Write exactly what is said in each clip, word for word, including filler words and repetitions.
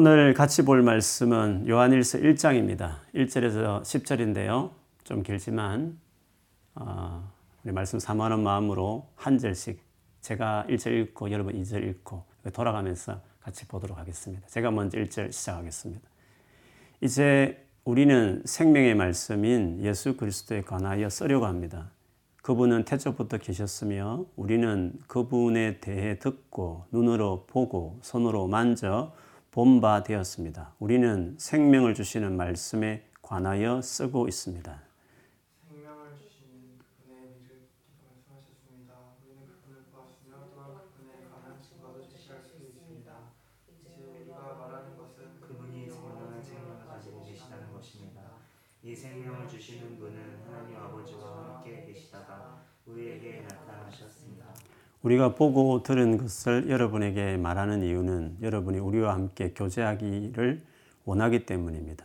오늘 같이 볼 말씀은 요한일서 일 장입니다. 일 절에서 십 절인데요. 좀 길지만 어, 우리 말씀 사모하는 마음으로 한 절씩 제가 일 절 읽고 여러분 이 절 읽고 돌아가면서 같이 보도록 하겠습니다. 제가 먼저 일 절 시작하겠습니다. 이제 우리는 생명의 말씀인 예수 그리스도에 관하여 쓰려고 합니다. 그분은 태초부터 계셨으며 우리는 그분에 대해 듣고 눈으로 보고 손으로 만져 본 바 되었습니다. 우리는 생명을 주시는 말씀에 관하여 쓰고 있습니다. 생명을 주시는 그분의 미를 말씀하셨습니다. 우리는 그분을 보았으며 또한 그분에 관한 증거도 제시할 수 있습니다. 이제 우리가 말하는 것은 그분이 영원한 생명을 가지고 계시다는 것입니다. 이 생명을 주시는 분은 하나님 아버지와 함께 계시다가 우리에게 나타나셨습니다. 우리가 보고 들은 것을 여러분에게 말하는 이유는 여러분이 우리와 함께 교제하기를 원하기 때문입니다.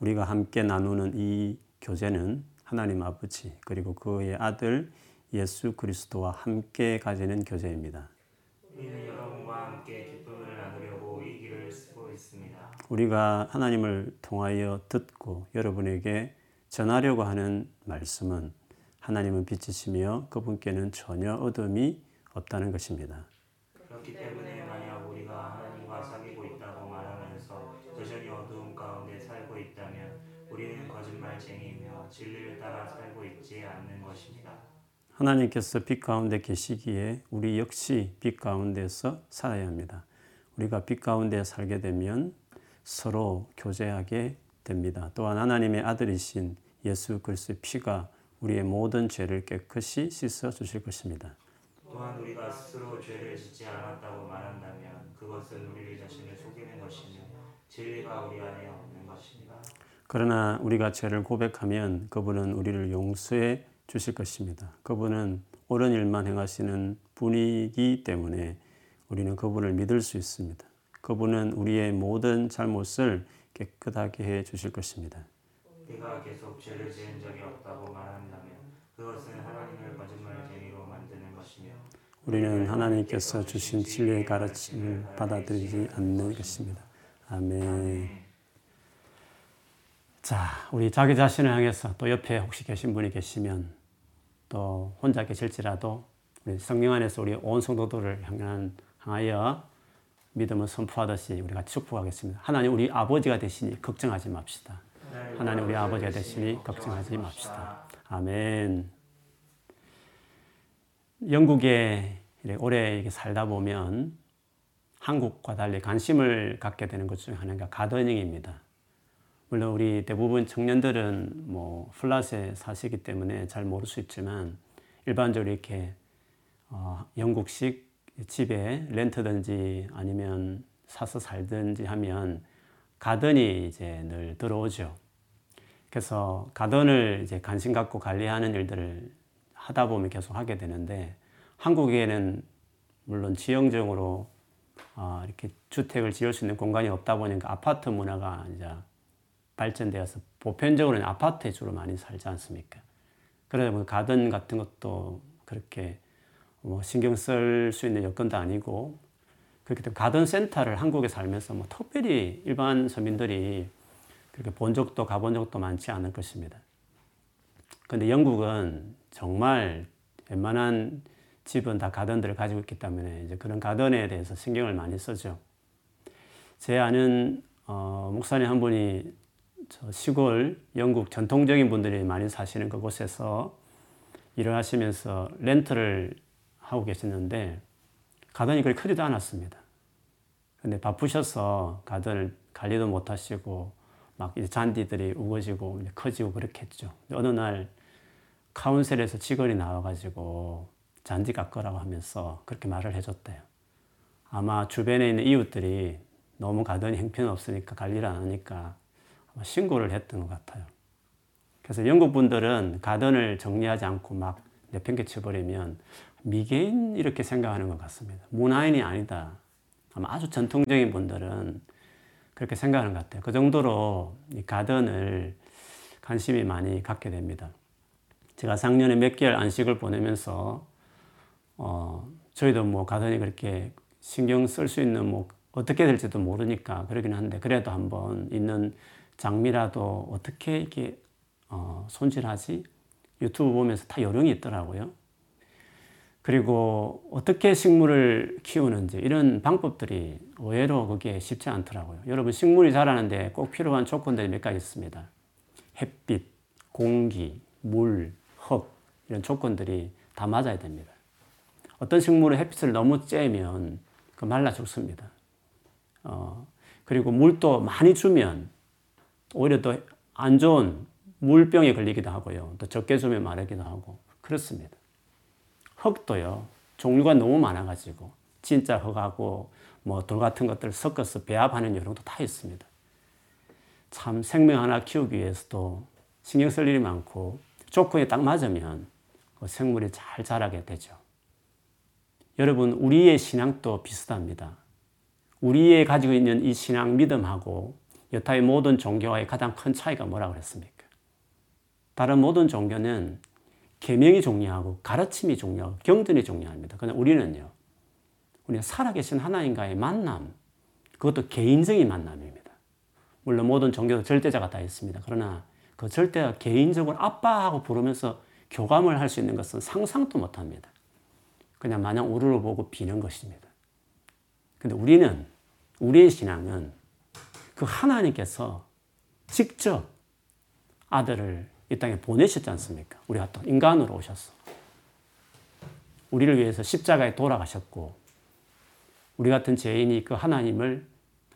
우리가 함께 나누는 이 교제는 하나님 아버지 그리고 그의 아들 예수 그리스도와 함께 가지는 교제입니다. 우리는 여러분과 함께 기쁨을 나누려고 이 길을 쓰고 있습니다. 우리가 하나님을 통하여 듣고 여러분에게 전하려고 하는 말씀은 하나님은 빛이시며 그분께는 전혀 어둠이 없다는 것입니다. 그렇기 때문에 만약 우리가 하나님과 사귀고 있다고 말하면서 여전히 어두운 가운데 살고 있다면 우리는 거짓말쟁이이며 진리를 따라 살고 있지 않는 것입니다. 하나님께서 빛 가운데 계시기에 우리 역시 빛 가운데서 살아야 합니다. 우리가 빛 가운데 살게 되면 서로 교제하게 됩니다. 또한 하나님의 아들이신 예수 그리스도의 피가 우리의 모든 죄를 깨끗이 씻어 주실 것입니다. 또한 우리가 스스로 죄를 짓지 않았다고 말한다면 그것은 우리 자신을 속이는 것이며 진리가 우리 안에 없는 것입니다. 그러나 우리가 죄를 고백하면 그분은 우리를 용서해 주실 것입니다. 그분은 옳은 일만 행하시는 분이기 때문에 우리는 그분을 믿을 수 있습니다. 그분은 우리의 모든 잘못을 깨끗하게 해 주실 것입니다. 우리가 계속 죄를 지은 적이 없다고 말한다면 그것은 하나님을 거짓말쟁이로 만드는 것이며 우리는 하나님께서 주신 진리의 가르침을 받아들이지 않는 것입니다. 아멘. 자, 우리 자기 자신을 향해서 또 옆에 혹시 계신 분이 계시면 또 혼자 계실지라도 우리 성령 안에서 우리 온 성도들을 향하여 믿음을 선포하듯이 우리 같이 축복하겠습니다. 하나님 우리 아버지가 되시니 걱정하지 맙시다. 하나님 우리 아버지가 되시니 걱정하지 맙시다. 아멘. 영국에 오래 살다 보면 한국과 달리 관심을 갖게 되는 것 중에 하나가 가드닝입니다. 물론 우리 대부분 청년들은 뭐 플랫에 사시기 때문에 잘 모를 수 있지만 일반적으로 이렇게 어, 영국식 집에 렌트든지 아니면 사서 살든지 하면 가든이 이제 늘 들어오죠. 그래서 가든을 이제 관심 갖고 관리하는 일들을 하다 보면 계속 하게 되는데 한국에는 물론 지형적으로 어 이렇게 주택을 지을 수 있는 공간이 없다 보니까 아파트 문화가 이제 발전되어서 보편적으로는 아파트에 주로 많이 살지 않습니까? 그러다 보니까 가든 같은 것도 그렇게 뭐 신경 쓸 수 있는 여건도 아니고 그렇기 때문에 가든 센터를 한국에 살면서 뭐 특별히 일반 서민들이 그렇게 본 적도 가본 적도 많지 않을 것입니다. 그런데 영국은 정말 웬만한 집은 다 가든들을 가지고 있기 때문에 이제 그런 가든에 대해서 신경을 많이 쓰죠. 제 아는 어, 목사님 한 분이 저 시골 영국 전통적인 분들이 많이 사시는 그곳에서 일을 하시면서 렌트를 하고 계셨는데 가든이 그리 크지도 않았습니다. 그런데 바쁘셔서 가든을 관리도 못하시고 막 이제 잔디들이 우거지고 커지고 그렇게 했죠. 어느 날 카운셀에서 직원이 나와가지고 잔디 깎으라고 하면서 그렇게 말을 해줬대요. 아마 주변에 있는 이웃들이 너무 가든이 형편없으니까 관리를 안 하니까 아마 신고를 했던 것 같아요. 그래서 영국 분들은 가든을 정리하지 않고 막 내팽개쳐버리면 미개인 이렇게 생각하는 것 같습니다. 문화인이 아니다. 아마 아주 전통적인 분들은 그렇게 생각하는 것 같아요. 그 정도로 이 가든을 관심이 많이 갖게 됩니다. 제가 작년에 몇 개월 안식을 보내면서 어, 저희도 뭐 가든이 그렇게 신경 쓸 수 있는 뭐 어떻게 될지도 모르니까 그러긴 한데, 그래도 한번 있는 장미라도 어떻게 이렇게 어, 손질하지? 유튜브 보면서 다 요령이 있더라고요. 그리고 어떻게 식물을 키우는지 이런 방법들이 의외로 그게 쉽지 않더라고요. 여러분, 식물이 자라는데 꼭 필요한 조건들이 몇 가지 있습니다. 햇빛, 공기, 물, 흙, 이런 조건들이 다 맞아야 됩니다. 어떤 식물은 햇빛을 너무 쬐면 그 말라 죽습니다. 어, 그리고 물도 많이 주면 오히려 더 안 좋은 물병에 걸리기도 하고요. 또 적게 주면 마르기도 하고 그렇습니다. 흙도요. 종류가 너무 많아가지고 진짜 흙하고 뭐 돌 같은 것들 섞어서 배합하는 요령도 다 있습니다. 참 생명 하나 키우기 위해서도 신경 쓸 일이 많고 조건이 딱 맞으면 그 생물이 잘 자라게 되죠. 여러분, 우리의 신앙도 비슷합니다. 우리의 가지고 있는 이 신앙 믿음하고 여타의 모든 종교와의 가장 큰 차이가 뭐라고 그랬습니까? 다른 모든 종교는 계명이 중요하고 가르침이 중요하고 경전이 중요합니다. 그런데 우리는요, 우리는 살아계신 하나님과의 만남, 그것도 개인적인 만남입니다. 물론 모든 종교도 절대자가 다 있습니다. 그러나 그 절대가 개인적으로 아빠하고 부르면서 교감을 할 수 있는 것은 상상도 못합니다. 그냥 마냥 우르르 보고 비는 것입니다. 그런데 우리는, 우리의 신앙은 그 하나님께서 직접 아들을 이 땅에 보내셨지 않습니까? 우리가 또 인간으로 오셨어. 우리를 위해서 십자가에 돌아가셨고, 우리 같은 죄인이 그 하나님을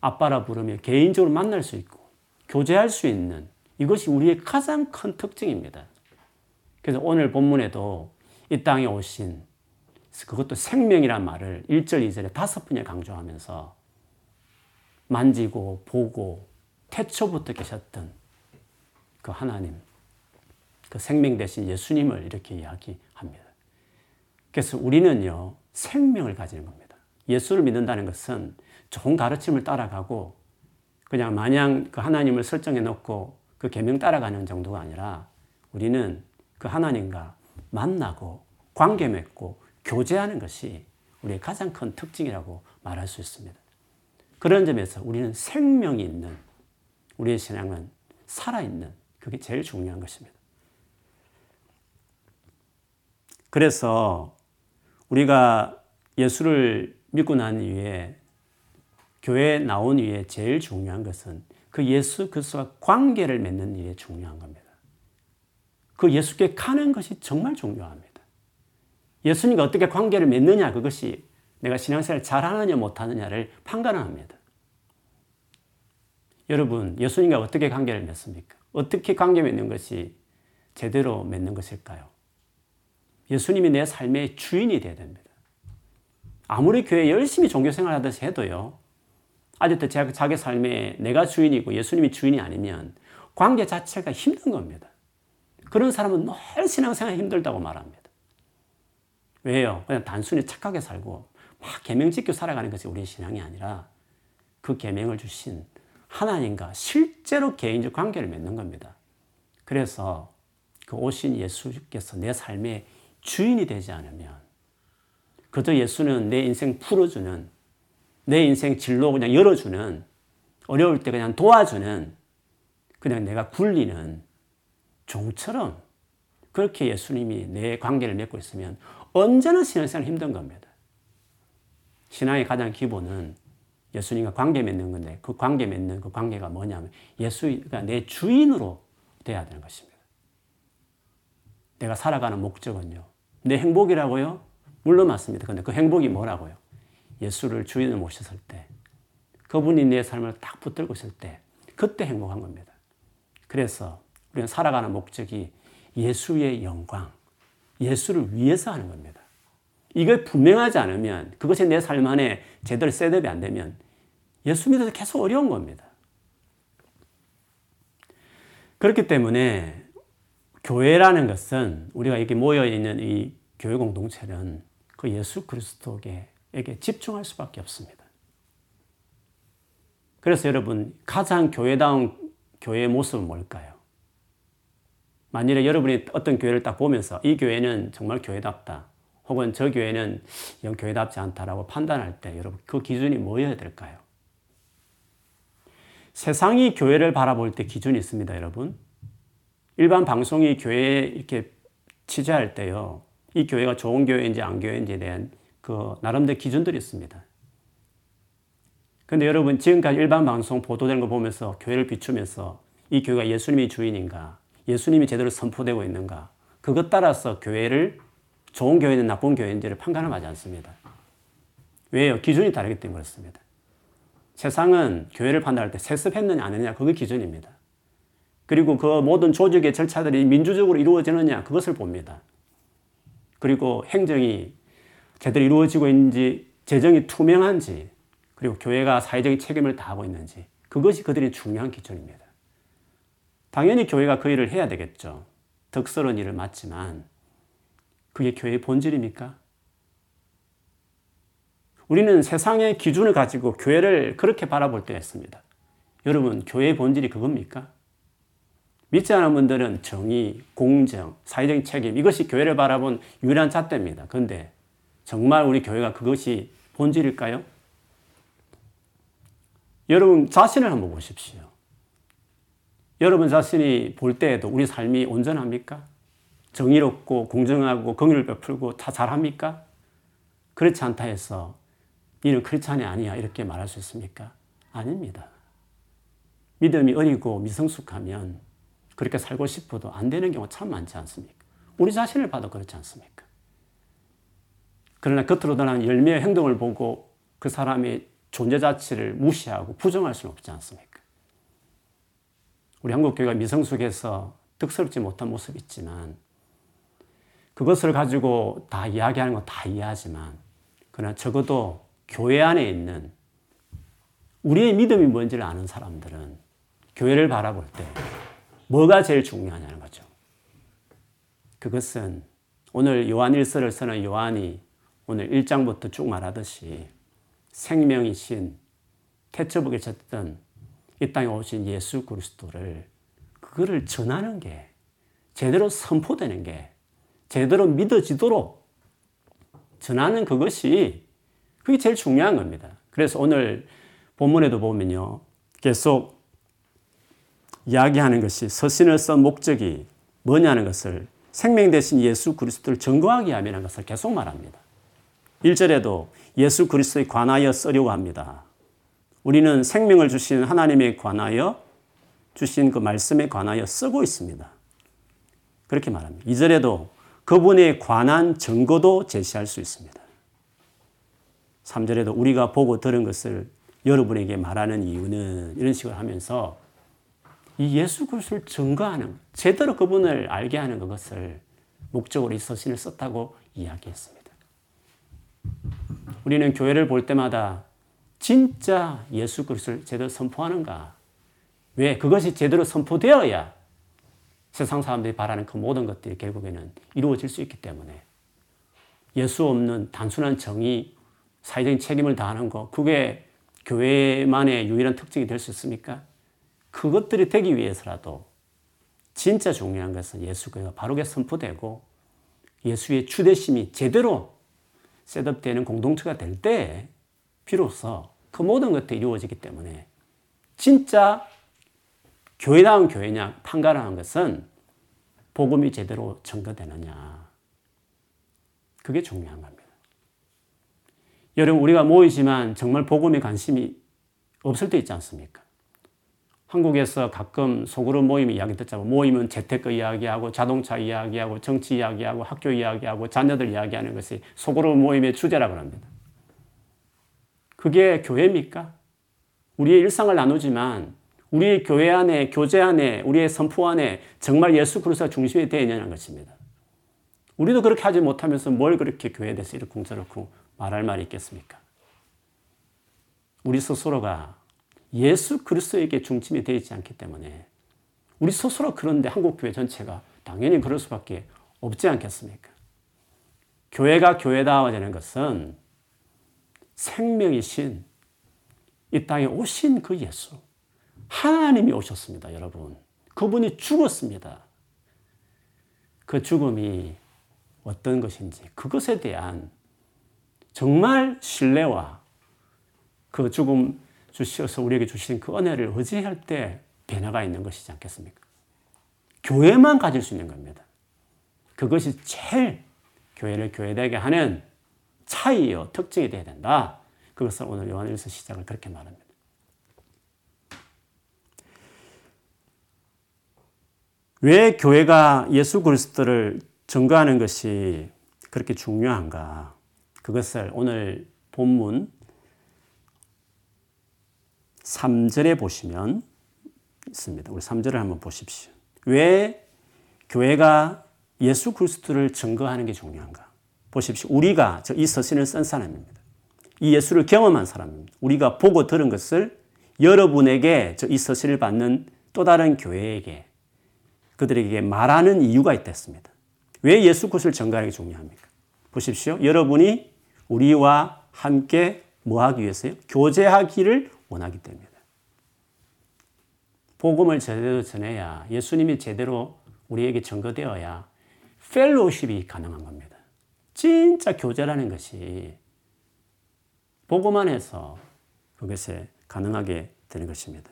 아빠라 부르며 개인적으로 만날 수 있고 교제할 수 있는, 이것이 우리의 가장 큰 특징입니다. 그래서 오늘 본문에도 이 땅에 오신, 그것도 생명이란 말을 일 절, 이 절에 다섯 번이나 강조하면서 만지고 보고 태초부터 계셨던 그 하나님, 그 생명 되신 예수님을 이렇게 이야기합니다. 그래서 우리는요, 생명을 가지는 겁니다. 예수를 믿는다는 것은 좋은 가르침을 따라가고 그냥 마냥 그 하나님을 설정해 놓고 그 계명 따라가는 정도가 아니라, 우리는 그 하나님과 만나고 관계 맺고 교제하는 것이 우리의 가장 큰 특징이라고 말할 수 있습니다. 그런 점에서 우리는 생명이 있는, 우리의 신앙은 살아있는, 그게 제일 중요한 것입니다. 그래서 우리가 예수를 믿고 난 이후에, 교회에 나온 이후에 제일 중요한 것은 그 예수 그리스도와 관계를 맺는 일이 중요한 겁니다. 그 예수께 가는 것이 정말 중요합니다. 예수님과 어떻게 관계를 맺느냐, 그것이 내가 신앙생활을 잘하느냐 못하느냐를 판가름합니다. 여러분, 예수님과 어떻게 관계를 맺습니까? 어떻게 관계 맺는 것이 제대로 맺는 것일까요? 예수님이 내 삶의 주인이 되어야 됩니다. 아무리 교회에 열심히 종교생활 하듯이 해도요, 아직도 자기 삶에 내가 주인이고 예수님이 주인이 아니면 관계 자체가 힘든 겁니다. 그런 사람은 늘 신앙생활이 힘들다고 말합니다. 왜요? 그냥 단순히 착하게 살고 막 계명 지켜 살아가는 것이 우리의 신앙이 아니라, 그 계명을 주신 하나님과 실제로 개인적 관계를 맺는 겁니다. 그래서 그 오신 예수께서 내 삶의 주인이 되지 않으면, 그저 예수는 내 인생 풀어주는, 내 인생 진로 그냥 열어주는, 어려울 때 그냥 도와주는, 그냥 내가 굴리는 종처럼 그렇게 예수님이 내 관계를 맺고 있으면 언제나 신앙생활이 힘든 겁니다. 신앙의 가장 기본은 예수님과 관계 맺는 건데, 그 관계 맺는 그 관계가 뭐냐면 예수가 내 주인으로 돼야 되는 것입니다. 내가 살아가는 목적은요, 내 행복이라고요? 물론 맞습니다. 그런데 그 행복이 뭐라고요? 예수를 주인을 모셨을 때, 그분이 내 삶을 딱 붙들고 있을 때, 그때 행복한 겁니다. 그래서 우리는 살아가는 목적이 예수의 영광, 예수를 위해서 하는 겁니다. 이걸 분명하지 않으면, 그것이 내 삶 안에 제대로 셋업이 안 되면 예수 믿어서 계속 어려운 겁니다. 그렇기 때문에 교회라는 것은, 우리가 이렇게 모여있는 이 교회 공동체는 그 예수 그리스도에게 집중할 수밖에 없습니다. 그래서 여러분, 가장 교회다운 교회의 모습은 뭘까요? 만일에 여러분이 어떤 교회를 딱 보면서 이 교회는 정말 교회답다, 혹은 저 교회는 이런 교회답지 않다라고 판단할 때 여러분, 그 기준이 뭐여야 될까요? 세상이 교회를 바라볼 때 기준이 있습니다, 여러분. 일반 방송이 교회에 이렇게 취재할 때요, 이 교회가 좋은 교회인지 안 교회인지에 대한 그 나름대로 기준들이 있습니다. 그런데 여러분, 지금까지 일반 방송 보도되는 거 보면서 교회를 비추면서 이 교회가 예수님이 주인인가, 예수님이 제대로 선포되고 있는가, 그것 따라서 교회를 좋은 교회는 나쁜 교회인지를 판단을 하지 않습니다. 왜요? 기준이 다르기 때문에 그렇습니다. 세상은 교회를 판단할 때 세습했느냐 안 했느냐, 그게 기준입니다. 그리고 그 모든 조직의 절차들이 민주적으로 이루어지느냐, 그것을 봅니다. 그리고 행정이 제대로 이루어지고 있는지, 재정이 투명한지, 그리고 교회가 사회적인 책임을 다하고 있는지, 그것이 그들의 중요한 기준입니다. 당연히 교회가 그 일을 해야 되겠죠. 덕스러운 일을 맞지만 그게 교회의 본질입니까? 우리는 세상의 기준을 가지고 교회를 그렇게 바라볼 때가 있습니다. 여러분, 교회의 본질이 그겁니까? 믿지 않은 분들은 정의, 공정, 사회적인 책임, 이것이 교회를 바라본 유일한 잣대입니다. 그런데 정말 우리 교회가 그것이 본질일까요? 여러분 자신을 한번 보십시오. 여러분 자신이 볼 때에도 우리 삶이 온전합니까? 정의롭고 공정하고 긍휼을 베풀고 다 잘합니까? 그렇지 않다 해서 너는 크리스찬이 아니야, 이렇게 말할 수 있습니까? 아닙니다. 믿음이 어리고 미성숙하면 그렇게 살고 싶어도 안 되는 경우가 참 많지 않습니까? 우리 자신을 봐도 그렇지 않습니까? 그러나 겉으로 드러난 열매의 행동을 보고 그 사람의 존재 자체를 무시하고 부정할 수는 없지 않습니까? 우리 한국교회가 미성숙해서 득스럽지 못한 모습이 있지만, 그것을 가지고 다 이야기하는 건 다 이해하지만, 그러나 적어도 교회 안에 있는 우리의 믿음이 뭔지를 아는 사람들은 교회를 바라볼 때 뭐가 제일 중요하냐는 거죠. 그것은 오늘 요한일서를 쓰는 요한이 오늘 일 장부터 쭉 말하듯이 생명이신, 태초부터 계셨던 이 땅에 오신 예수 그리스도를, 그거를 전하는 게, 제대로 선포되는 게, 제대로 믿어지도록 전하는 그것이, 그게 제일 중요한 겁니다. 그래서 오늘 본문에도 보면요, 계속 이야기하는 것이 서신을 쓴 목적이 뭐냐는 것을, 생명 대신 예수 그리스도를 증거하게 함이라는 것을 계속 말합니다. 일 절에도 예수 그리스도에 관하여 쓰려고 합니다. 우리는 생명을 주신 하나님에 관하여 주신 그 말씀에 관하여 쓰고 있습니다. 그렇게 말합니다. 이 절에도 그분에 관한 증거도 제시할 수 있습니다. 삼 절에도 우리가 보고 들은 것을 여러분에게 말하는 이유는, 이런 식으로 하면서 이 예수 그리스도를 증거하는, 제대로 그분을 알게 하는 그것을 목적으로 이 서신을 썼다고 이야기했습니다. 우리는 교회를 볼 때마다 진짜 예수 그리스도를 제대로 선포하는가? 왜? 그것이 제대로 선포되어야 세상 사람들이 바라는 그 모든 것들이 결국에는 이루어질 수 있기 때문에, 예수 없는 단순한 정의, 사회적인 책임을 다하는 것, 그게 교회만의 유일한 특징이 될 수 있습니까? 그것들이 되기 위해서라도 진짜 중요한 것은 예수가 바르게 선포되고 예수의 주대심이 제대로 셋업되는 공동체가 될 때 비로소 그 모든 것들이 이루어지기 때문에, 진짜 교회다운 교회냐 판가라는 것은 복음이 제대로 전거되느냐, 그게 중요한 겁니다. 여러분, 우리가 모이지만 정말 복음에 관심이 없을 때 있지 않습니까? 한국에서 가끔 소그룹 모임 이야기 듣자면, 모임은 재테크 이야기하고 자동차 이야기하고 정치 이야기하고 학교 이야기하고 자녀들 이야기하는 것이 소그룹 모임의 주제라고 합니다. 그게 교회입니까? 우리의 일상을 나누지만 우리의 교회 안에, 교제 안에, 우리의 선포 안에 정말 예수 그리스도가 중심이 되어 있냐는 것입니다. 우리도 그렇게 하지 못하면서 뭘 그렇게 교회에 대해서 이러쿵저러쿵 말할 말이 있겠습니까? 우리 스스로가 예수 그리스도에게 중심이 되어 있지 않기 때문에 우리 스스로, 그런데 한국교회 전체가 당연히 그럴 수밖에 없지 않겠습니까? 교회가 교회다워지는 것은 생명이신, 이 땅에 오신 그 예수, 하나님이 오셨습니다, 여러분. 그분이 죽었습니다. 그 죽음이 어떤 것인지, 그것에 대한 정말 신뢰와 그 죽음 주시어서 우리에게 주신 그 은혜를 의지할 때 변화가 있는 것이지 않겠습니까? 교회만 가질 수 있는 겁니다. 그것이 제일 교회를 교회되게 하는 차이요, 특징이 되어야 된다. 그것을 오늘 요한일서 시작을 그렇게 말합니다. 왜 교회가 예수 그리스도를 증거하는 것이 그렇게 중요한가? 그것을 오늘 본문 삼 절에 보시면 있습니다. 우리 삼 절을 한번 보십시오. 왜 교회가 예수 그리스도를 증거하는 게 중요한가? 보십시오. 우리가, 저 이 서신을 쓴 사람입니다. 이 예수를 경험한 사람입니다. 우리가 보고 들은 것을 여러분에게, 저 이 서신을 받는 또 다른 교회에게, 그들에게 말하는 이유가 있댔습니다. 왜 예수 그리스도를 증거하는 게 중요합니까? 보십시오. 여러분이 우리와 함께 뭐하기 위해서요? 교제하기를 원하기 때문입니다. 복음을 제대로 전해야, 예수님이 제대로 우리에게 증거되어야 펠로우십이 가능한 겁니다. 진짜 교제라는 것이 복음 안에서 그것에 가능하게 되는 것입니다.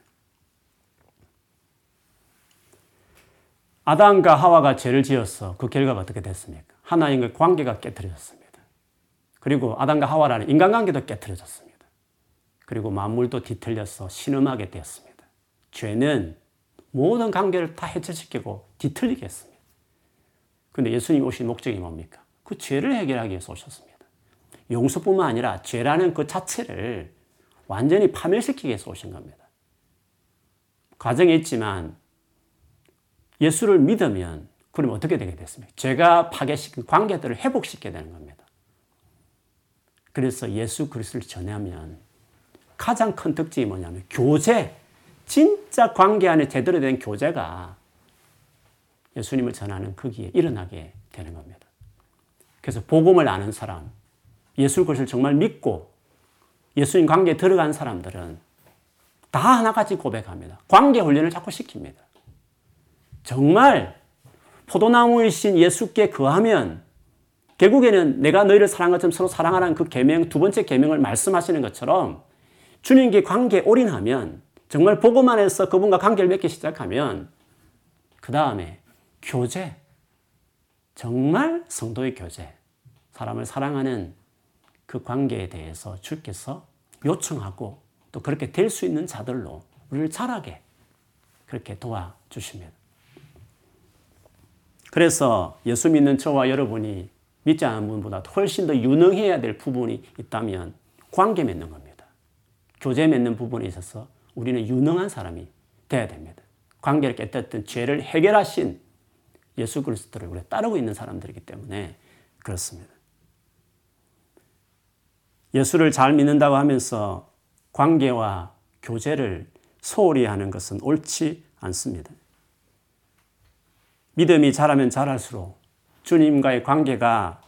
아담과 하와가 죄를 지어서 그 결과가 어떻게 됐습니까? 하나님과의 관계가 깨트려졌습니다. 그리고 아담과 하와라는 인간관계도 깨트려졌습니다. 그리고 만물도 뒤틀려서 신음하게 되었습니다. 죄는 모든 관계를 다 해체시키고 뒤틀리게 했습니다. 그런데 예수님이 오신 목적이 뭡니까? 그 죄를 해결하기 위해서 오셨습니다. 용서뿐만 아니라 죄라는 그 자체를 완전히 파멸시키기 위해서 오신 겁니다. 과정에 있지만 예수를 믿으면 그럼 어떻게 되게 됐습니까? 죄가 파괴시킨 관계들을 회복시키게 되는 겁니다. 그래서 예수 그리스도를 전하면 가장 큰 특징이 뭐냐면 교제, 진짜 관계 안에 제대로 된 교제가 예수님을 전하는 거기에 일어나게 되는 겁니다. 그래서 복음을 아는 사람, 예수 그리스도를 정말 믿고 예수님 관계에 들어간 사람들은 다 하나같이 고백합니다. 관계 훈련을 자꾸 시킵니다. 정말 포도나무이신 예수께 거하면 결국에는 내가 너희를 사랑한 것처럼 서로 사랑하라는 그 계명, 두 번째 계명을 말씀하시는 것처럼 주님께 관계에 올인하면, 정말 복음 안에서 그분과 관계를 맺기 시작하면 그 다음에 교제, 정말 성도의 교제, 사람을 사랑하는 그 관계에 대해서 주께서 요청하고 또 그렇게 될 수 있는 자들로 우리를 자라게 그렇게 도와주십니다. 그래서 예수 믿는 저와 여러분이 믿지 않은 분보다 훨씬 더 유능해야 될 부분이 있다면 관계 맺는 겁니다. 교제 맺는 부분에 있어서 우리는 유능한 사람이 되어야 됩니다. 관계를 깨뜨렸던 죄를 해결하신 예수 그리스도를 우리가 따르고 있는 사람들이기 때문에 그렇습니다. 예수를 잘 믿는다고 하면서 관계와 교제를 소홀히 하는 것은 옳지 않습니다. 믿음이 자라면 자랄수록, 주님과의 관계가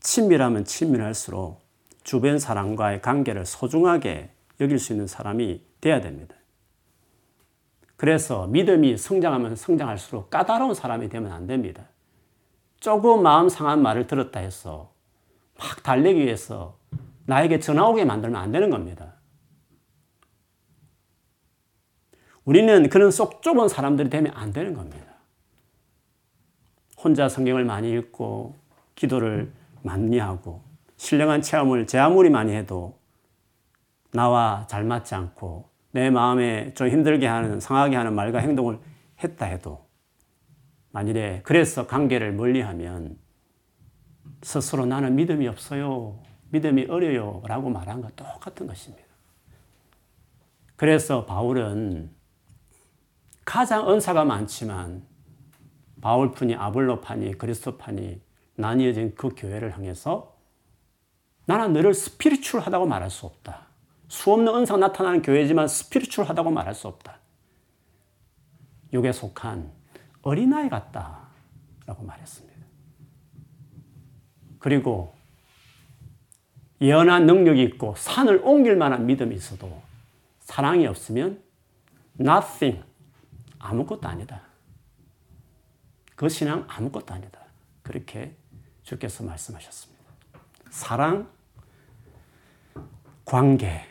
친밀하면 친밀할수록 주변 사람과의 관계를 소중하게 여길 수 있는 사람이 돼야 됩니다. 그래서 믿음이 성장하면 성장할수록 까다로운 사람이 되면 안 됩니다. 조금 마음 상한 말을 들었다 해서 막 달래기 위해서 나에게 전화오게 만들면 안 되는 겁니다. 우리는 그런 속 좁은 사람들이 되면 안 되는 겁니다. 혼자 성경을 많이 읽고 기도를 많이 하고 신령한 체험을 제 아무리 많이 해도 나와 잘 맞지 않고 내 마음에 좀 힘들게 하는, 상하게 하는 말과 행동을 했다 해도, 만일에 그래서 관계를 멀리하면 스스로 나는 믿음이 없어요, 믿음이 어려요 라고 말한 것 똑같은 것입니다. 그래서 바울은 가장 은사가 많지만 바울파니, 아볼로파니, 그리스도파니 나뉘어진 그 교회를 향해서 나는 너를 스피리추얼하다고 말할 수 없다. 수없는 은사가 나타나는 교회지만 스피리추얼하다고 말할 수 없다. 육에 속한 어린아이 같다 라고 말했습니다. 그리고 예언한 능력이 있고 산을 옮길 만한 믿음이 있어도 사랑이 없으면 nothing, 아무것도 아니다. 그 신앙 아무것도 아니다. 그렇게 주께서 말씀하셨습니다. 사랑, 관계,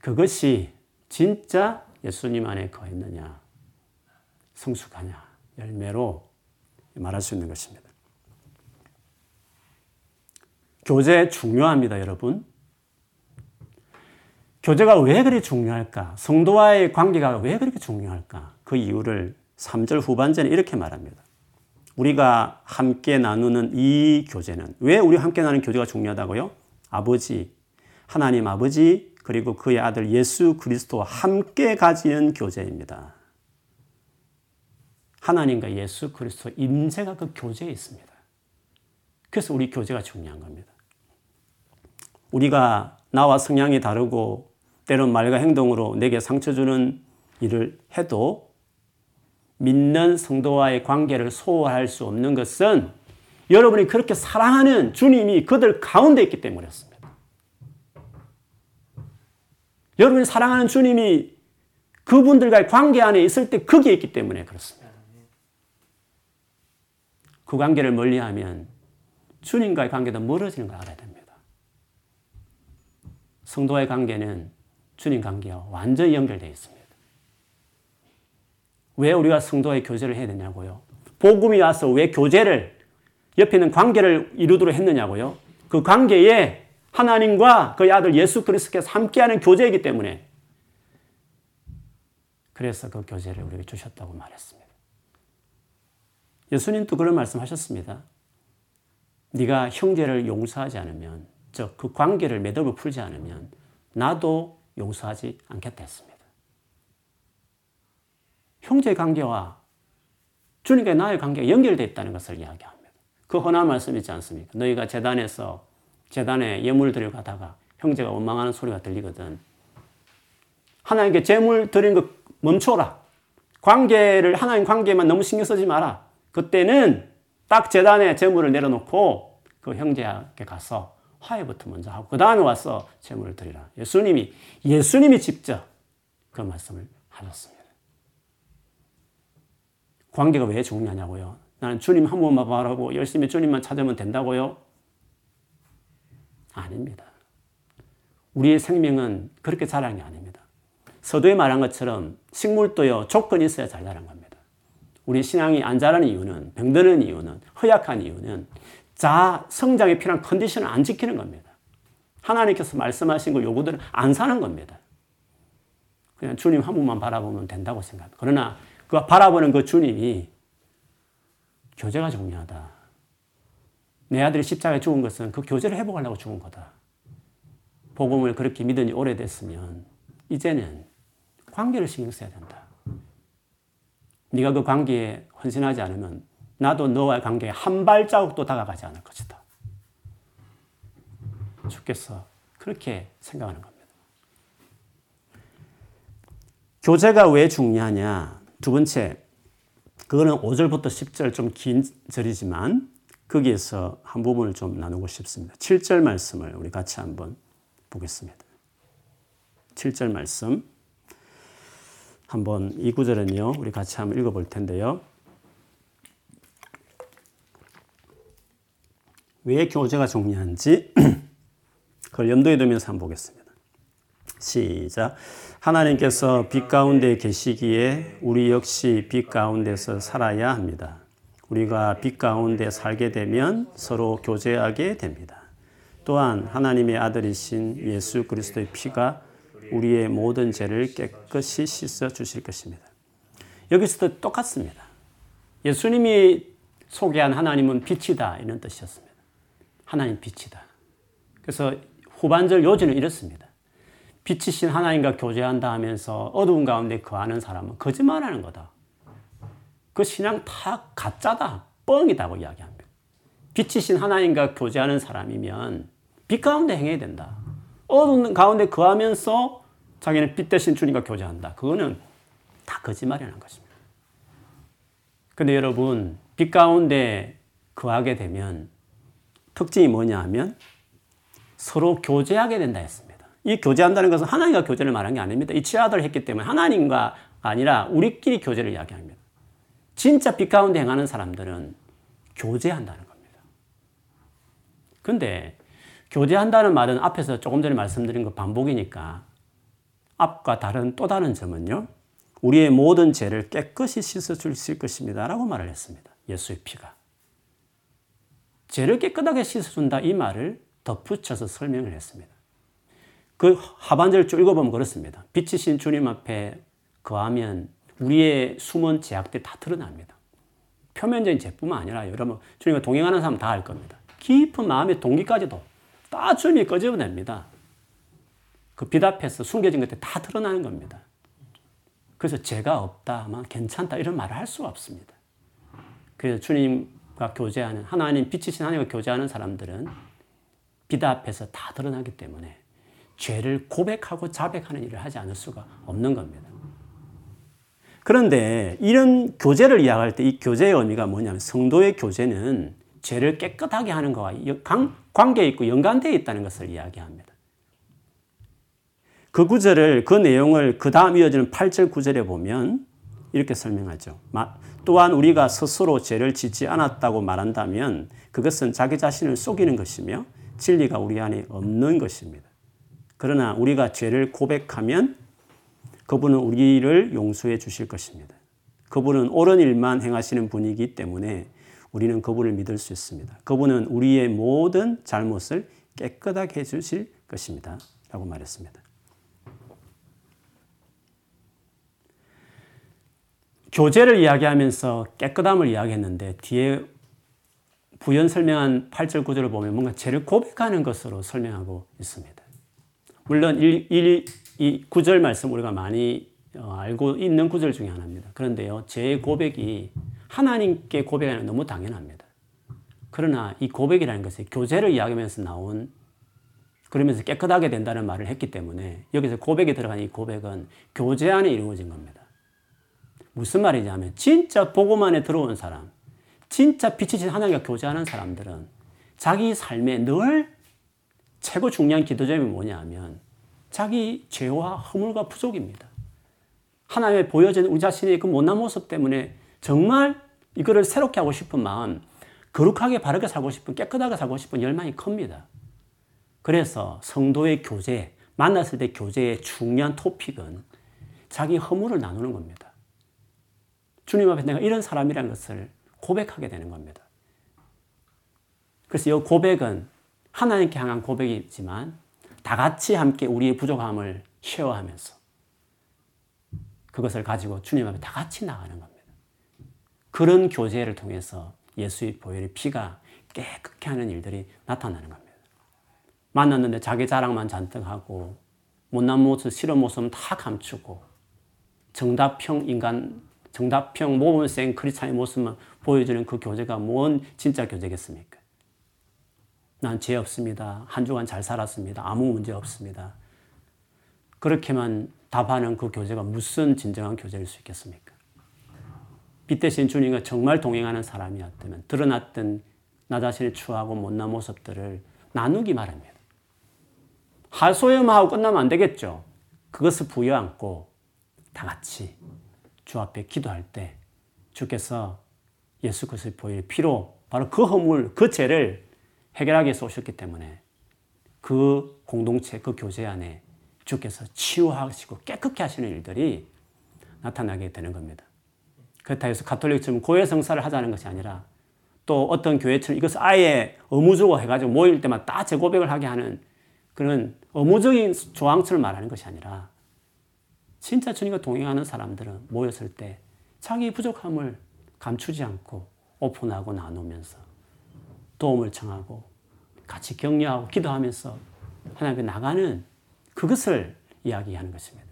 그것이 진짜 예수님 안에 거했느냐, 성숙하냐, 열매로 말할 수 있는 것입니다. 교제 중요합니다, 여러분. 교제가 왜 그리 중요할까? 성도와의 관계가 왜 그렇게 중요할까? 그 이유를 삼 절 후반전에 이렇게 말합니다. 우리가 함께 나누는 이 교제는, 왜 우리 함께 나누는 교제가 중요하다고요? 아버지, 하나님 아버지 그리고 그의 아들 예수 그리스도와 함께 가지는 교제입니다. 하나님과 예수 그리스도 임재가 그 교제에 있습니다. 그래서 우리 교제가 중요한 겁니다. 우리가 나와 성향이 다르고 때론 말과 행동으로 내게 상처 주는 일을 해도 믿는 성도와의 관계를 소홀할 수 없는 것은 여러분이 그렇게 사랑하는 주님이 그들 가운데 있기 때문이었습니다. 여러분이 사랑하는 주님이 그분들과의 관계 안에 있을 때 거기에 있기 때문에 그렇습니다. 그 관계를 멀리하면 주님과의 관계도 멀어지는 걸 알아야 됩니다. 성도와의 관계는 주님 관계와 완전히 연결되어 있습니다. 왜 우리가 성도와의 교제를 해야 되냐고요? 복음이 와서 왜 교제를, 옆에 있는 관계를 이루도록 했느냐고요? 그 관계에 하나님과 그의 아들 예수 그리스도께서 함께하는 교제이기 때문에, 그래서 그 교제를 우리에게 주셨다고 말했습니다. 예수님도 그런 말씀하셨습니다. 네가 형제를 용서하지 않으면, 즉 그 관계를 매듭을 풀지 않으면 나도 용서하지 않겠다 했습니다. 형제의 관계와 주님과 나의 관계가 연결되어 있다는 것을 이야기합니다. 그 흔한 말씀 있지 않습니까? 너희가 재단에서, 재단에 예물을 드리러 가다가 형제가 원망하는 소리가 들리거든. 하나님께 재물 드리는 거 멈춰라. 관계를, 하나님 관계만 너무 신경 쓰지 마라. 그때는 딱 재단에 재물을 내려놓고 그 형제에게 가서 화해부터 먼저 하고 그 다음에 와서 재물을 드리라. 예수님이, 예수님이 직접 그 말씀을 하셨습니다. 관계가 왜 중요하냐고요? 나는 주님 한 번만 바라고 열심히 주님만 찾으면 된다고요? 아닙니다. 우리의 생명은 그렇게 자라는 게 아닙니다. 서두에 말한 것처럼 식물도요, 조건이 있어야 잘 자란 겁니다. 우리 신앙이 안 자라는 이유는, 병드는 이유는, 허약한 이유는 자, 성장에 필요한 컨디션을 안 지키는 겁니다. 하나님께서 말씀하신 그 요구들은 안 사는 겁니다. 그냥 주님 한 번만 바라보면 된다고 생각합니다. 그러나 그가 바라보는 그 주님이 교제가 중요하다. 내 아들이 십자가에 죽은 것은 그 교제를 회복하려고 죽은 거다. 복음을 그렇게 믿은 지 오래됐으면 이제는 관계를 신경 써야 된다. 네가 그 관계에 헌신하지 않으면 나도 너와의 관계에 한 발자국도 다가가지 않을 것이다. 주께서 그렇게 생각하는 겁니다. 교제가 왜 중요하냐? 두 번째, 그거는 오 절부터 십 절 좀 긴 절이지만 거기에서 한 부분을 좀 나누고 싶습니다. 칠 절 말씀을 우리 같이 한번 보겠습니다. 칠 절 말씀 한번, 이 구절은요 우리 같이 한번 읽어볼 텐데요. 왜 교제가 중요한지 그걸 염두에 두면서 한번 보겠습니다. 시작. 하나님께서 빛 가운데 계시기에 우리 역시 빛 가운데서 살아야 합니다. 우리가 빛 가운데 살게 되면 서로 교제하게 됩니다. 또한 하나님의 아들이신 예수 그리스도의 피가 우리의 모든 죄를 깨끗이 씻어 주실 것입니다. 여기서도 똑같습니다. 예수님이 소개한 하나님은 빛이다, 이런 뜻이었습니다. 하나님 빛이다. 그래서 후반절 요지는 이렇습니다. 빛이신 하나님과 교제한다 하면서 어두운 가운데 거하는 사람은 거짓말하는 거다. 그 신앙 다 가짜다, 뻥이다고 이야기합니다. 빛이신 하나님과 교제하는 사람이면 빛 가운데 행해야 된다. 어두운 가운데 거하면서 자기는 빛 대신 주님과 교제한다. 그거는 다 거짓말이라는 것입니다. 그런데 여러분, 빛 가운데 거하게 되면 특징이 뭐냐 하면 서로 교제하게 된다 했습니다. 이 교제한다는 것은 하나님과 교제를 말한 게 아닙니다. 이 치아들 했기 때문에 하나님과 아니라 우리끼리 교제를 이야기합니다. 진짜 빛 가운데 행하는 사람들은 교제한다는 겁니다. 그런데 교제한다는 말은 앞에서 조금 전에 말씀드린 거 반복이니까 앞과 다른 또 다른 점은요, 우리의 모든 죄를 깨끗이 씻어줄 수 있을 것입니다 라고 말을 했습니다. 예수의 피가. 죄를 깨끗하게 씻어준다, 이 말을 덧붙여서 설명을 했습니다. 그 하반절을 쭉 읽어보면 그렇습니다. 빛이신 주님 앞에 거하면 우리의 숨은 죄악들이 다 드러납니다. 표면적인 죄뿐만 아니라 여러분 주님과 동행하는 사람 다 알 겁니다. 깊은 마음의 동기까지도 다 주님이 꺼져냅니다. 그 빛 앞에서 숨겨진 것들이 다 드러나는 겁니다. 그래서 죄가 없다만 괜찮다 이런 말을 할 수가 없습니다. 그래서 주님과 교제하는 하나님 빛이신 하나님과 교제하는 사람들은 빛 앞에서 다 드러나기 때문에 죄를 고백하고 자백하는 일을 하지 않을 수가 없는 겁니다. 그런데 이런 교제를 이야기할 때 이 교제의 의미가 뭐냐면 성도의 교제는 죄를 깨끗하게 하는 것과 관계에 있고 연관되어 있다는 것을 이야기합니다. 그 구절을, 그 내용을 그 다음 이어지는 팔 절 구 절에 보면 이렇게 설명하죠. 또한 우리가 스스로 죄를 짓지 않았다고 말한다면 그것은 자기 자신을 속이는 것이며 진리가 우리 안에 없는 것입니다. 그러나 우리가 죄를 고백하면 그분은 우리를 용서해 주실 것입니다. 그분은 옳은 일만 행하시는 분이기 때문에 우리는 그분을 믿을 수 있습니다. 그분은 우리의 모든 잘못을 깨끗하게 해주실 것입니다 라고 말했습니다. 교제를 이야기하면서 깨끗함을 이야기했는데 뒤에 부연 설명한 팔 절 구 절을 보면 뭔가 죄를 고백하는 것으로 설명하고 있습니다. 물론 일, 일, 이 구 절 말씀 우리가 많이 알고 있는 구절 중에 하나입니다. 그런데요, 죄의 고백이 하나님께 고백하는 건 너무 당연합니다. 그러나 이 고백이라는 것이 교제를 이야기하면서 나온, 그러면서 깨끗하게 된다는 말을 했기 때문에 여기서 고백이 들어간 이 고백은 교제 안에 이루어진 겁니다. 무슨 말이냐면 진짜 복음 안에 들어온 사람, 진짜 빛이신 하나님과 교제하는 사람들은 자기 삶에 늘 최고 중요한 기도점이 뭐냐면 자기 죄와 허물과 부족입니다. 하나님의 보여진 우리 자신의 그 못난 모습 때문에 정말 이거를 새롭게 하고 싶은 마음, 거룩하게 바르게 살고 싶은, 깨끗하게 살고 싶은 열망이 큽니다. 그래서 성도의 교제, 만났을 때 교제의 중요한 토픽은 자기 허물을 나누는 겁니다. 주님 앞에 내가 이런 사람이라는 것을 고백하게 되는 겁니다. 그래서 이 고백은 하나님께 향한 고백이지만 다 같이 함께 우리의 부족함을 쉐어하면서 그것을 가지고 주님 앞에 다 같이 나가는 겁니다. 그런 교제를 통해서 예수의 보혈의 피가 깨끗게 하는 일들이 나타나는 겁니다. 만났는데 자기 자랑만 잔뜩 하고 못난 모습, 싫은 모습은 다 감추고 정답형 인간, 정답형 모범생 크리스찬의 모습만 보여주는 그 교제가 뭔 진짜 교제겠습니까? 난 죄 없습니다. 한 주간 잘 살았습니다. 아무 문제 없습니다. 그렇게만 답하는 그 교제가 무슨 진정한 교제일 수 있겠습니까? 빛 대신 주님과 정말 동행하는 사람이었다면 드러났던 나 자신의 추하고 못난 모습들을 나누기 마련입니다. 하소연하고 끝나면 안 되겠죠. 그것을 부여안고 다 같이 주 앞에 기도할 때 주께서 예수 그리스도의 보혈의 피로 바로 그 허물, 그 죄를 해결하기 위해서 오셨기 때문에 그 공동체, 그 교제 안에 주께서 치유하시고 깨끗게 하시는 일들이 나타나게 되는 겁니다. 그렇다고 해서 가톨릭처럼 고해 성사를 하자는 것이 아니라 또 어떤 교회처럼 이것을 아예 의무적으로 해가지고 모일 때마다 다 재고백을 하게 하는 그런 의무적인 조항처럼 말하는 것이 아니라 진짜 주님과 동행하는 사람들은 모였을 때 자기 부족함을 감추지 않고 오픈하고 나누면서 도움을 청하고 같이 격려하고 기도하면서 하나님께 나가는 그것을 이야기하는 것입니다.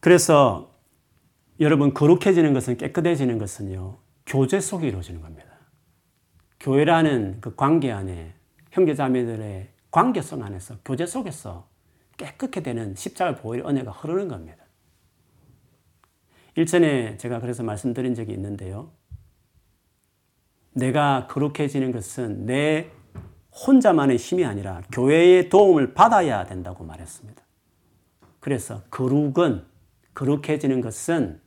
그래서 여러분, 거룩해지는 것은, 깨끗해지는 것은요, 교제 속에 이루어지는 겁니다. 교회라는 그 관계 안에, 형제자매들의 관계성 안에서, 교제 속에서 깨끗게 되는 십자가의 보혈의 은혜가 흐르는 겁니다. 일전에 제가 그래서 말씀드린 적이 있는데요, 내가 거룩해지는 것은 내 혼자만의 힘이 아니라 교회의 도움을 받아야 된다고 말했습니다. 그래서 거룩은, 거룩해지는 것은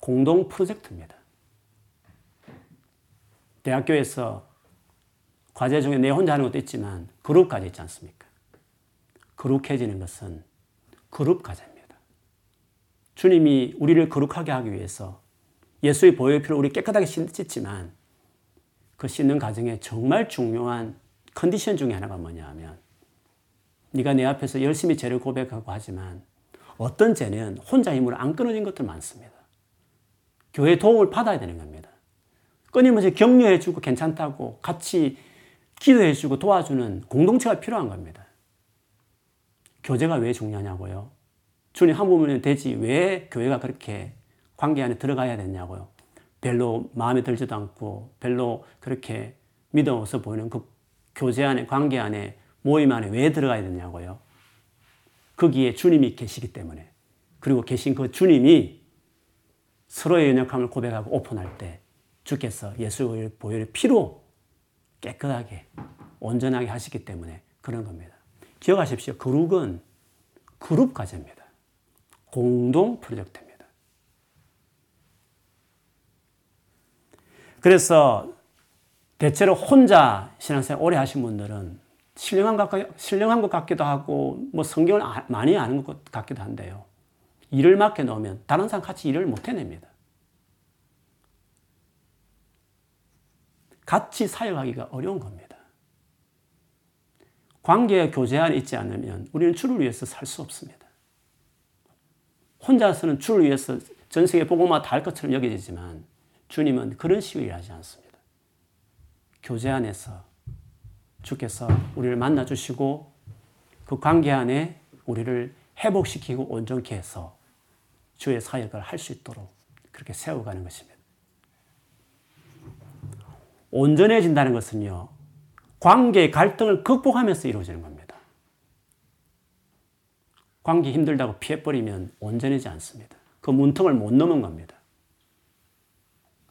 공동 프로젝트입니다. 대학교에서 과제 중에 내 혼자 하는 것도 있지만 그룹 과제 있지 않습니까? 거룩해지는 것은 거룩 과제입니다. 주님이 우리를 거룩하게 하기 위해서 예수의 보혈의 피로 우리 깨끗하게 씻지만 그 씻는 과정에 정말 중요한 컨디션 중에 하나가 뭐냐 하면 네가 내 앞에서 열심히 죄를 고백하고 하지만 어떤 죄는 혼자 힘으로 안 끊어진 것들 많습니다. 교회의 도움을 받아야 되는 겁니다. 끊임없이 격려해주고 괜찮다고 같이 기도해주고 도와주는 공동체가 필요한 겁니다. 교제가 왜 중요하냐고요? 주님 한 부분은 되지 왜 교회가 그렇게 관계 안에 들어가야 되냐고요? 별로 마음에 들지도 않고 별로 그렇게 믿음 없어 보이는 그 교제 안에, 관계 안에, 모임 안에 왜 들어가야 되냐고요? 거기에 주님이 계시기 때문에, 그리고 계신 그 주님이 서로의 연약함을 고백하고 오픈할 때 주께서 예수의 보혈의 피로 깨끗하게 온전하게 하시기 때문에 그런 겁니다. 기억하십시오. 거룩은 그룹 과제입니다. 공동 프로젝트입니다. 그래서 대체로 혼자 신앙생활 오래 하신 분들은 신령한 것, 신령한 것 같기도 하고 뭐 성경을 많이 아는 것 같기도 한데요. 일을 맡겨놓으면 다른 사람 같이 일을 못 해냅니다. 같이 사역하기가 어려운 겁니다. 관계와 교제 안에 있지 않으면 우리는 주를 위해서 살 수 없습니다. 혼자서는 주를 위해서 전 세계 복음화 다 할 것처럼 여겨지지만 주님은 그런 식으로 일하지 않습니다. 교제 안에서 주께서 우리를 만나주시고 그 관계 안에 우리를 회복시키고 온전케 해서 주의 사역을 할 수 있도록 그렇게 세워가는 것입니다. 온전해진다는 것은요, 관계의 갈등을 극복하면서 이루어지는 겁니다. 관계 힘들다고 피해버리면 온전하지 않습니다. 그 문턱을 못 넘은 겁니다.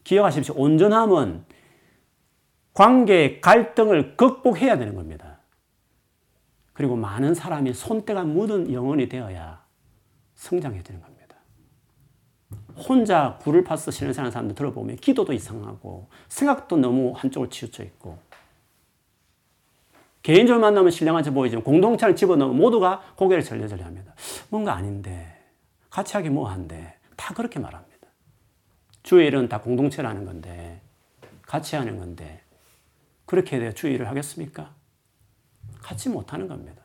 기억하십시오. 온전함은 관계의 갈등을 극복해야 되는 겁니다. 그리고 많은 사람이 손때가 묻은 영혼이 되어야 성장해지는 겁니다. 혼자 굴을 파서 신앙생활하는 사람들 들어보면 기도도 이상하고 생각도 너무 한쪽으로 치우쳐 있고 개인적으로 만나면 신령한지 보이지만 공동체를 집어넣으면 모두가 고개를 절레절레 합니다. 뭔가 아닌데 같이 하기 뭐한데 다 그렇게 말합니다. 주의 일은 다 공동체라는 건데 같이 하는 건데 그렇게 해야 주의 일을 하겠습니까? 같이 못하는 겁니다.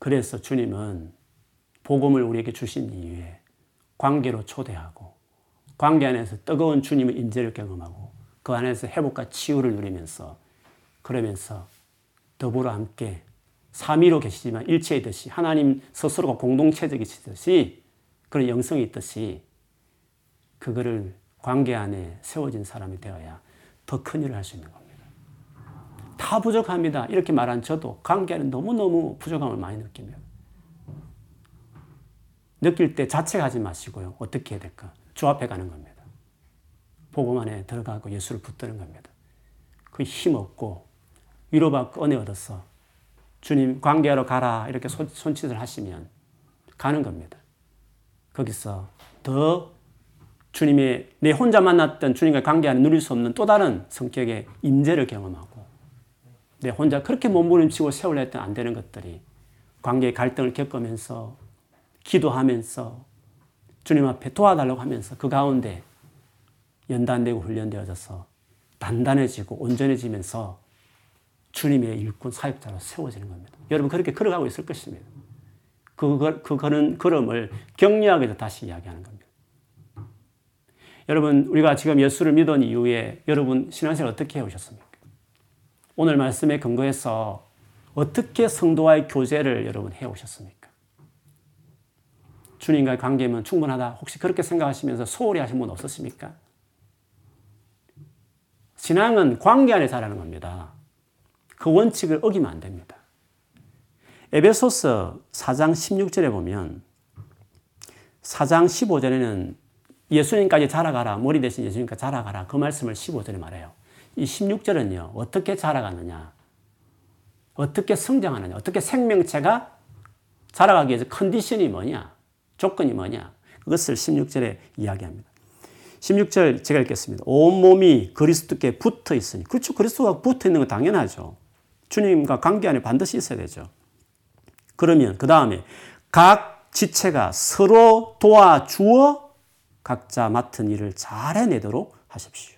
그래서 주님은 복음을 우리에게 주신 이유에 관계로 초대하고 관계 안에서 뜨거운 주님의 임재를 경험하고 그 안에서 회복과 치유를 누리면서 그러면서 더불어 함께 삼위로 계시지만 일체이듯이 하나님 스스로가 공동체적이시듯이 그런 영성이 있듯이 그거를 관계 안에 세워진 사람이 되어야 더 큰 일을 할 수 있는 겁니다. 다 부족합니다. 이렇게 말한 저도 관계 안에 너무너무 부족함을 많이 느끼며 느낄 때 자책하지 마시고요. 어떻게 해야 될까? 주 앞에 가는 겁니다. 복음 안에 들어가고 예수를 붙드는 겁니다. 그 힘 얻고 위로받고 은혜 얻어서 주님 관계하러 가라 이렇게 손짓을 하시면 가는 겁니다. 거기서 더 주님의 내 혼자 만났던 주님과의 관계 안에 누릴 수 없는 또 다른 성격의 임재를 경험하고 내 혼자 그렇게 몸부림치고 세우려 했던 안 되는 것들이 관계의 갈등을 겪으면서 기도하면서 주님 앞에 도와달라고 하면서 그 가운데 연단되고 훈련되어져서 단단해지고 온전해지면서 주님의 일꾼 사역자로 세워지는 겁니다. 여러분 그렇게 걸어가고 있을 것입니다. 그, 그 걸은 걸음을 격려하게 다시 이야기하는 겁니다. 여러분 우리가 지금 예수를 믿은 이후에 여러분 신앙생활 어떻게 해오셨습니까? 오늘 말씀에 근거해서 어떻게 성도와의 교제를 여러분 해오셨습니까? 주님과의 관계면 충분하다. 혹시 그렇게 생각하시면서 소홀히 하신 분 없으십니까? 신앙은 관계 안에 자라는 겁니다. 그 원칙을 어기면 안 됩니다. 에베소서 사 장 십육 절에 보면 사 장 십오 절에는 예수님까지 자라가라. 머리 대신 예수님까지 자라가라. 그 말씀을 십오 절에 말해요. 이 십육 절은요. 어떻게 자라가느냐. 어떻게 성장하느냐. 어떻게 생명체가 자라가기 위해서 컨디션이 뭐냐. 조건이 뭐냐? 그것을 십육 절에 이야기합니다. 십육 절 제가 읽겠습니다. 온몸이 그리스도께 붙어 있으니. 그렇죠. 그리스도가 붙어 있는 건 당연하죠. 주님과 관계 안에 반드시 있어야 되죠. 그러면 그 다음에 각 지체가 서로 도와주어 각자 맡은 일을 잘 해내도록 하십시오.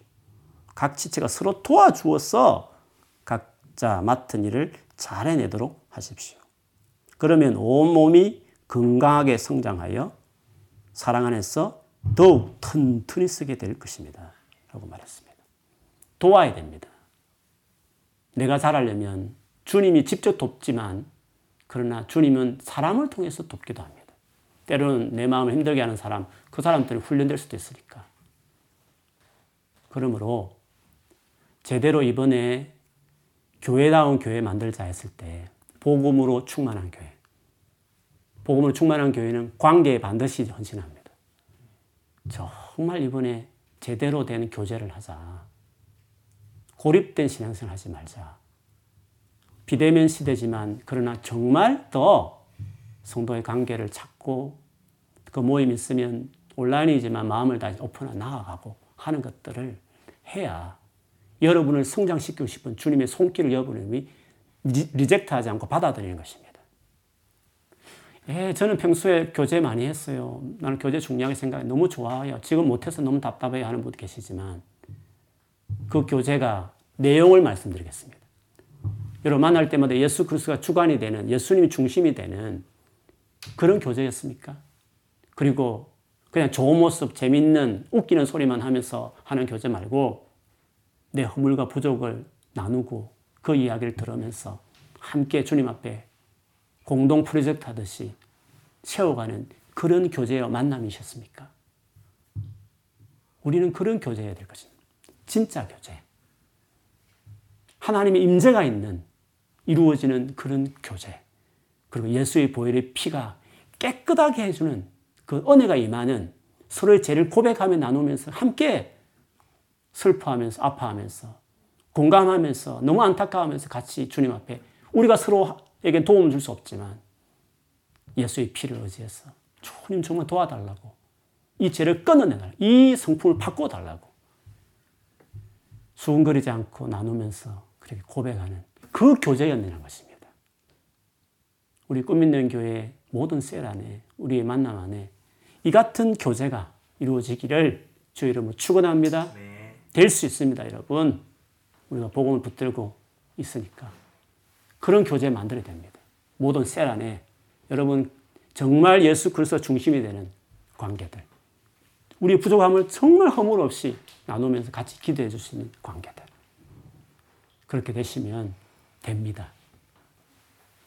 각 지체가 서로 도와주어서 각자 맡은 일을 잘 해내도록 하십시오. 그러면 온몸이 건강하게 성장하여 사랑 안에서 더욱 튼튼히 쓰게 될 것입니다. 라고 말했습니다. 도와야 됩니다. 내가 잘하려면 주님이 직접 돕지만 그러나 주님은 사람을 통해서 돕기도 합니다. 때로는 내 마음을 힘들게 하는 사람, 그 사람들이 훈련될 수도 있으니까. 그러므로 제대로 이번에 교회다운 교회 만들자 했을 때 복음으로 충만한 교회. 복음으로 충만한 교회는 관계에 반드시 헌신합니다. 정말 이번에 제대로 된 교제를 하자. 고립된 신앙생활 하지 말자. 비대면 시대지만 그러나 정말 더 성도의 관계를 찾고 그 모임 있으면 온라인이지만 마음을 다 오픈하고 나아가고 하는 것들을 해야 여러분을 성장시키고 싶은 주님의 손길을 여러분이 리젝트하지 않고 받아들이는 것입니다. 예, 저는 평소에 교제 많이 했어요. 나는 교제 중요하게 생각해. 너무 좋아요. 지금 못해서 너무 답답해요 하는 분도 계시지만 그 교제가 내용을 말씀드리겠습니다. 여러분 만날 때마다 예수 그리스도가 주관이 되는 예수님이 중심이 되는 그런 교제였습니까? 그리고 그냥 좋은 모습, 재밌는, 웃기는 소리만 하면서 하는 교제 말고 내 허물과 부족을 나누고 그 이야기를 들으면서 함께 주님 앞에 공동 프로젝트 하듯이 세워가는 그런 교제와 만남이셨습니까? 우리는 그런 교제해야 될 것입니다. 진짜 교제. 하나님의 임재가 있는 이루어지는 그런 교제. 그리고 예수의 보혈의 피가 깨끗하게 해주는 그 은혜가 임하는 서로의 죄를 고백하며 나누면서 함께 슬퍼하면서 아파하면서 공감하면서 너무 안타까워하면서 같이 주님 앞에 우리가 서로에게 도움을 줄 수 없지만 예수의 피를 의지해서 주님 정말 도와달라고 이 죄를 끊어내달라고 이 성품을 바꿔달라고 수군거리지 않고 나누면서 그렇게 고백하는 그 교제였는 것입니다. 우리 꿈 있는 교회의 모든 셀 안에 우리의 만남 안에 이 같은 교제가 이루어지기를 주 이름으로 축원합니다. 네. 될 수 있습니다. 여러분 우리가 복음을 붙들고 있으니까 그런 교제 만들어야 됩니다. 모든 셀 안에 여러분 정말 예수 그리스도 중심이 되는 관계들 우리의 부족함을 정말 허물 없이 나누면서 같이 기도해 줄 수 있는 관계들. 그렇게 되시면 됩니다.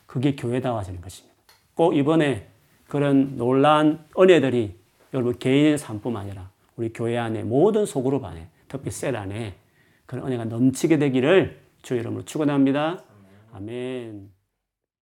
그게 교회다워지는 것입니다. 꼭 이번에 그런 놀라운 은혜들이 여러분 개인의 삶뿐만 아니라 우리 교회 안에 모든 소그룹 안에 특히 셀 안에 그런 은혜가 넘치게 되기를 주의 이름으로 축원합니다. 아멘.